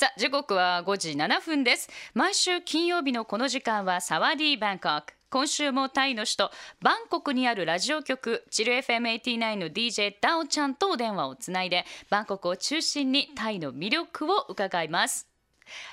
さあ、時刻は5時7分です。毎週金曜日のこの時間はサワディーバンコク。今週もタイの首都バンコクにあるラジオ局チル FM89 の DJ Dao-chanとお電話をつないで、バンコクを中心にタイの魅力を伺います。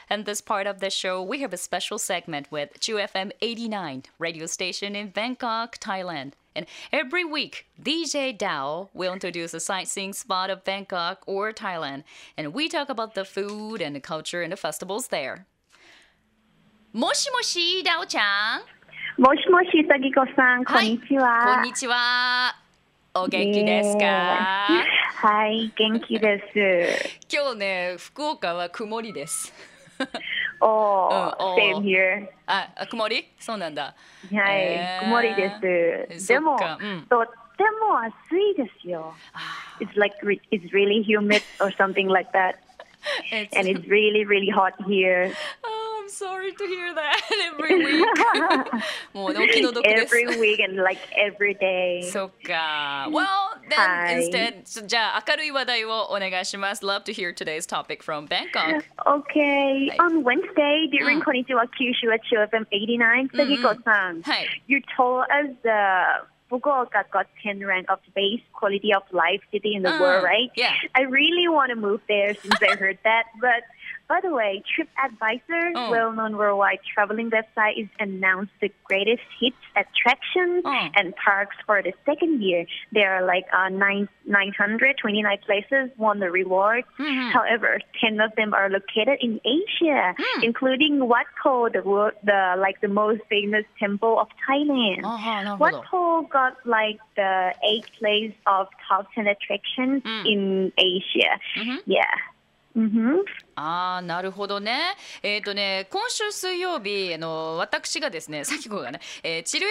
And this part of the show, we have a special segment with ChuFM 89 radio station in Bangkok, Thailand. And every week, DJ Dao will introduce a sightseeing spot of Bangkok or Thailand. And we talk about the food and the culture and the festivals there. もしもし、Dao-chan。もしもし、Tagiko-san。こんにちは。こんにちは。お元気ですか？はい、元気です。今日ね、福岡は曇りです。おー、same here。あ、曇り？そうなんだ。はい、曇りです。でも、とっても暑いですよ。It's like it's really humid or something like that. And it's really, really hot here.I'm sorry to hear that every week. もうお気の毒です。Every week and like every day. そっか。Well, then instead, じゃあ明るい話題をお願いします。Love to hear today's topic from Bangkok. Okay. On Wednesday during Konnichiwa Kyushu at ChuFM89, Tagiko-san, you told us the Fukuoka got 10 rank of base quality of life city in the world, right? Yeah. I really want to move there since I heard that, but.By the way, TripAdvisor, well-known worldwide traveling website, is announced the greatest hits, attractions, and parks for the second year. There are like 929 places won the reward. However, 10 of them are located in Asia, including Wat Pho, the most famous temple of Thailand. Wat Pho got like the 8th place of top 10 attractions in Asia. Yeah.あー、なるほどね。今週水曜日、私がですね、さきこがね、チル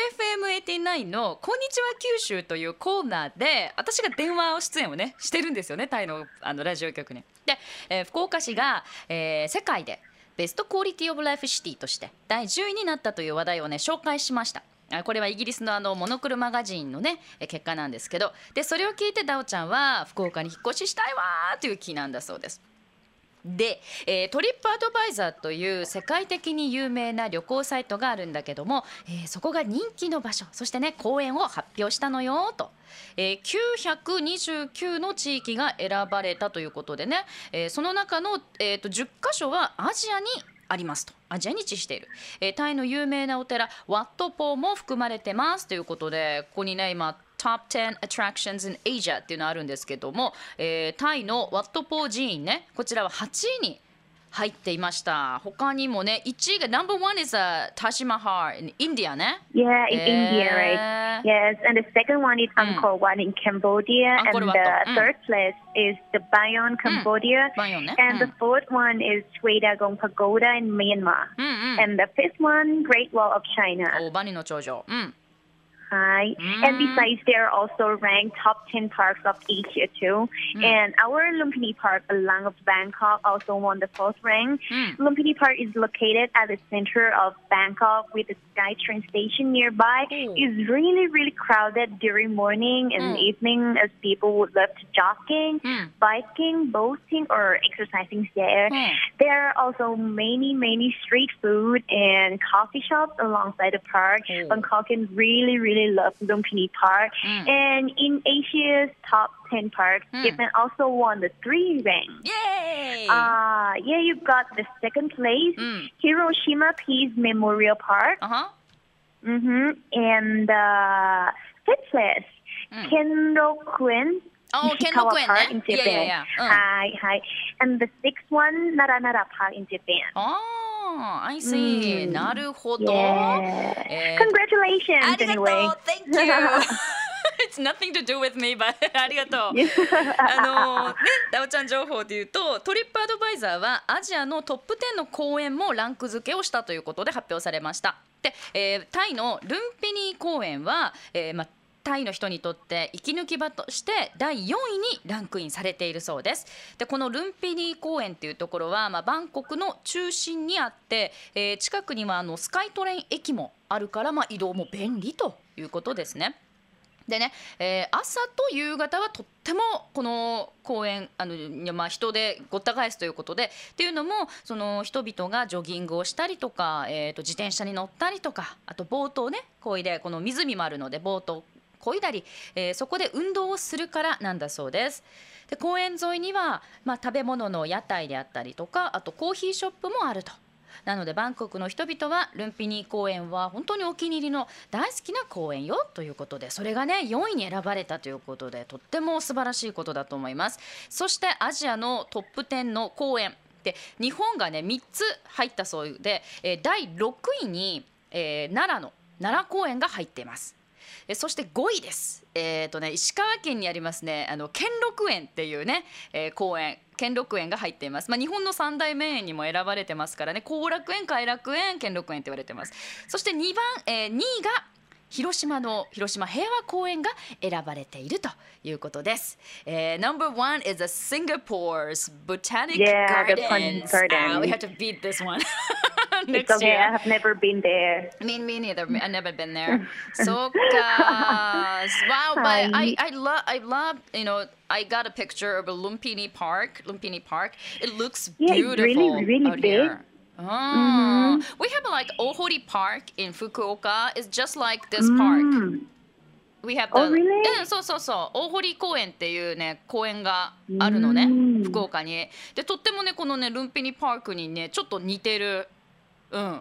FM89 のこんにちは九州というコーナーで、私が電話を出演をね、してるんですよね、タイのラジオ局に。で、福岡市が、世界でベストクオリティオブライフシティとして第10位になったという話題をね、紹介しました。これはイギリスのモノクルマガジンのね結果なんですけど、で、それを聞いてダオちゃんは福岡に引っ越ししたいわーという気なんだそうです。で、トリップアドバイザーという世界的に有名な旅行サイトがあるんだけども、そこが人気の場所、そしてね公園を発表したのよと、929の地域が選ばれたということでね、その中の、10カ所はアジアにありますと、アジアに位置している、タイの有名なお寺ワットポーも含まれてますということで、ここにね今Top 10 Attractions in Asia っていうのあるんですけども、タイのワットポー寺院ね、こちらは8位に入っていました。他にもね、1位が No.1 is Taj Mahal in India ね。Yeah, in India, right? Yes, and the second one is Angkor Wat in Cambodia, and the third place is the Bayon, Cambodia, and the fourth one is Sui Dagong Pagoda in Myanmar, and the fifth one Great Wall of China. バニの頂上。Hi. And besides, they are also ranked top 10 parks of Asia too. And our Lumpini Park, along with Bangkok, also won the 4th rank. Lumpini Park is located at the center of Bangkok with a SkyTrain station nearby. It's really, really crowded during morning and evening as people would love to jogging, biking, boating, or exercising there. There are also many, many street food and coffee shops alongside the park. Bangkokians really, really.Love Lumpini Park, and in Asia's top 10 parks, Japan also won the 3 rank. Yay! Yeah, you've got the second place, Hiroshima Peace Memorial Park, and fifth place, Kenrokuen.Oh, Kenrokuen, Park in Japan. Hi. And the sixth one, Naranara Park in Japan. Oh, I see. なるほど。Congratulations, anyway. Thank you. It's nothing to do with me, but ありがとう。ダオちゃん情報でいうと、トリップアドバイザーはアジアのトップ10の公園もランク付けをしたということで発表されました。で、タイのルンピニ公園は、タイの人にとって息抜き場として第4位にランクインされているそうです。で、このルンピニ公園というところは、バンコクの中心にあって、近くにはスカイトレイン駅もあるから、移動も便利ということですね。でね、朝と夕方はとってもこの公園人でごった返すということで、っていうのもその人々がジョギングをしたりとか、自転車に乗ったりとか、あとボートをね漕いで、この湖もあるのでボートを漕いだり、そこで運動をするからなんだそうです。で、公園沿いには、食べ物の屋台であったりとか、あとコーヒーショップもあると。なのでバンコクの人々はルンピニ公園は本当にお気に入りの大好きな公園よということで、それがね4位に選ばれたということで、とっても素晴らしいことだと思います。そしてアジアのトップ10の公園で日本がね3つ入ったそうで、第6位に、奈良の奈良公園が入っています。そして5位です、石川県にありますね、兼六園っていうね、公園、兼六園が入っています。日本の三大名園にも選ばれてますからね、後楽園、偕楽園、兼六園って言われてます。そして2位が広島の広島平和公園が選ばれているということです。No.1 is a Singapore's Botanic Gardens. We have to beat this one. It's okay. I have never been there. Me neither. I've never been there. So, wow, but I love. I got a picture of a Lumpini Park. It looks beautiful. Yeah, it's really big. Oh, we have like Ohori Park in Fukuoka. It's just like this park. We have the. Oh, really? Yeah, so. Ohori 公園っていうね公園があるのね、福岡に。で、とってもねこのねルンピニパークにねちょっと似てる。だ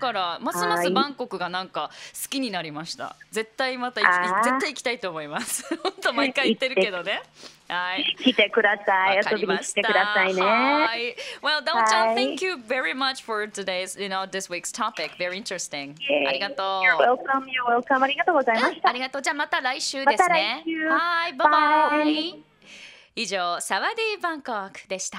からますますバンコクがなんか好きになりました。絶対また絶対行きたいと思います。本当毎回行ってるけどね。はい。来てください。遊びに来てくださいね。はい。Well, Dao-chan, thank you very much for today's, this week's topic. Very interesting. ありがとう。You're welcome. ありがとうございました。ありがとう。じゃあまた来週ですね。はい。バイバイ。以上、サワディーバンコクでした。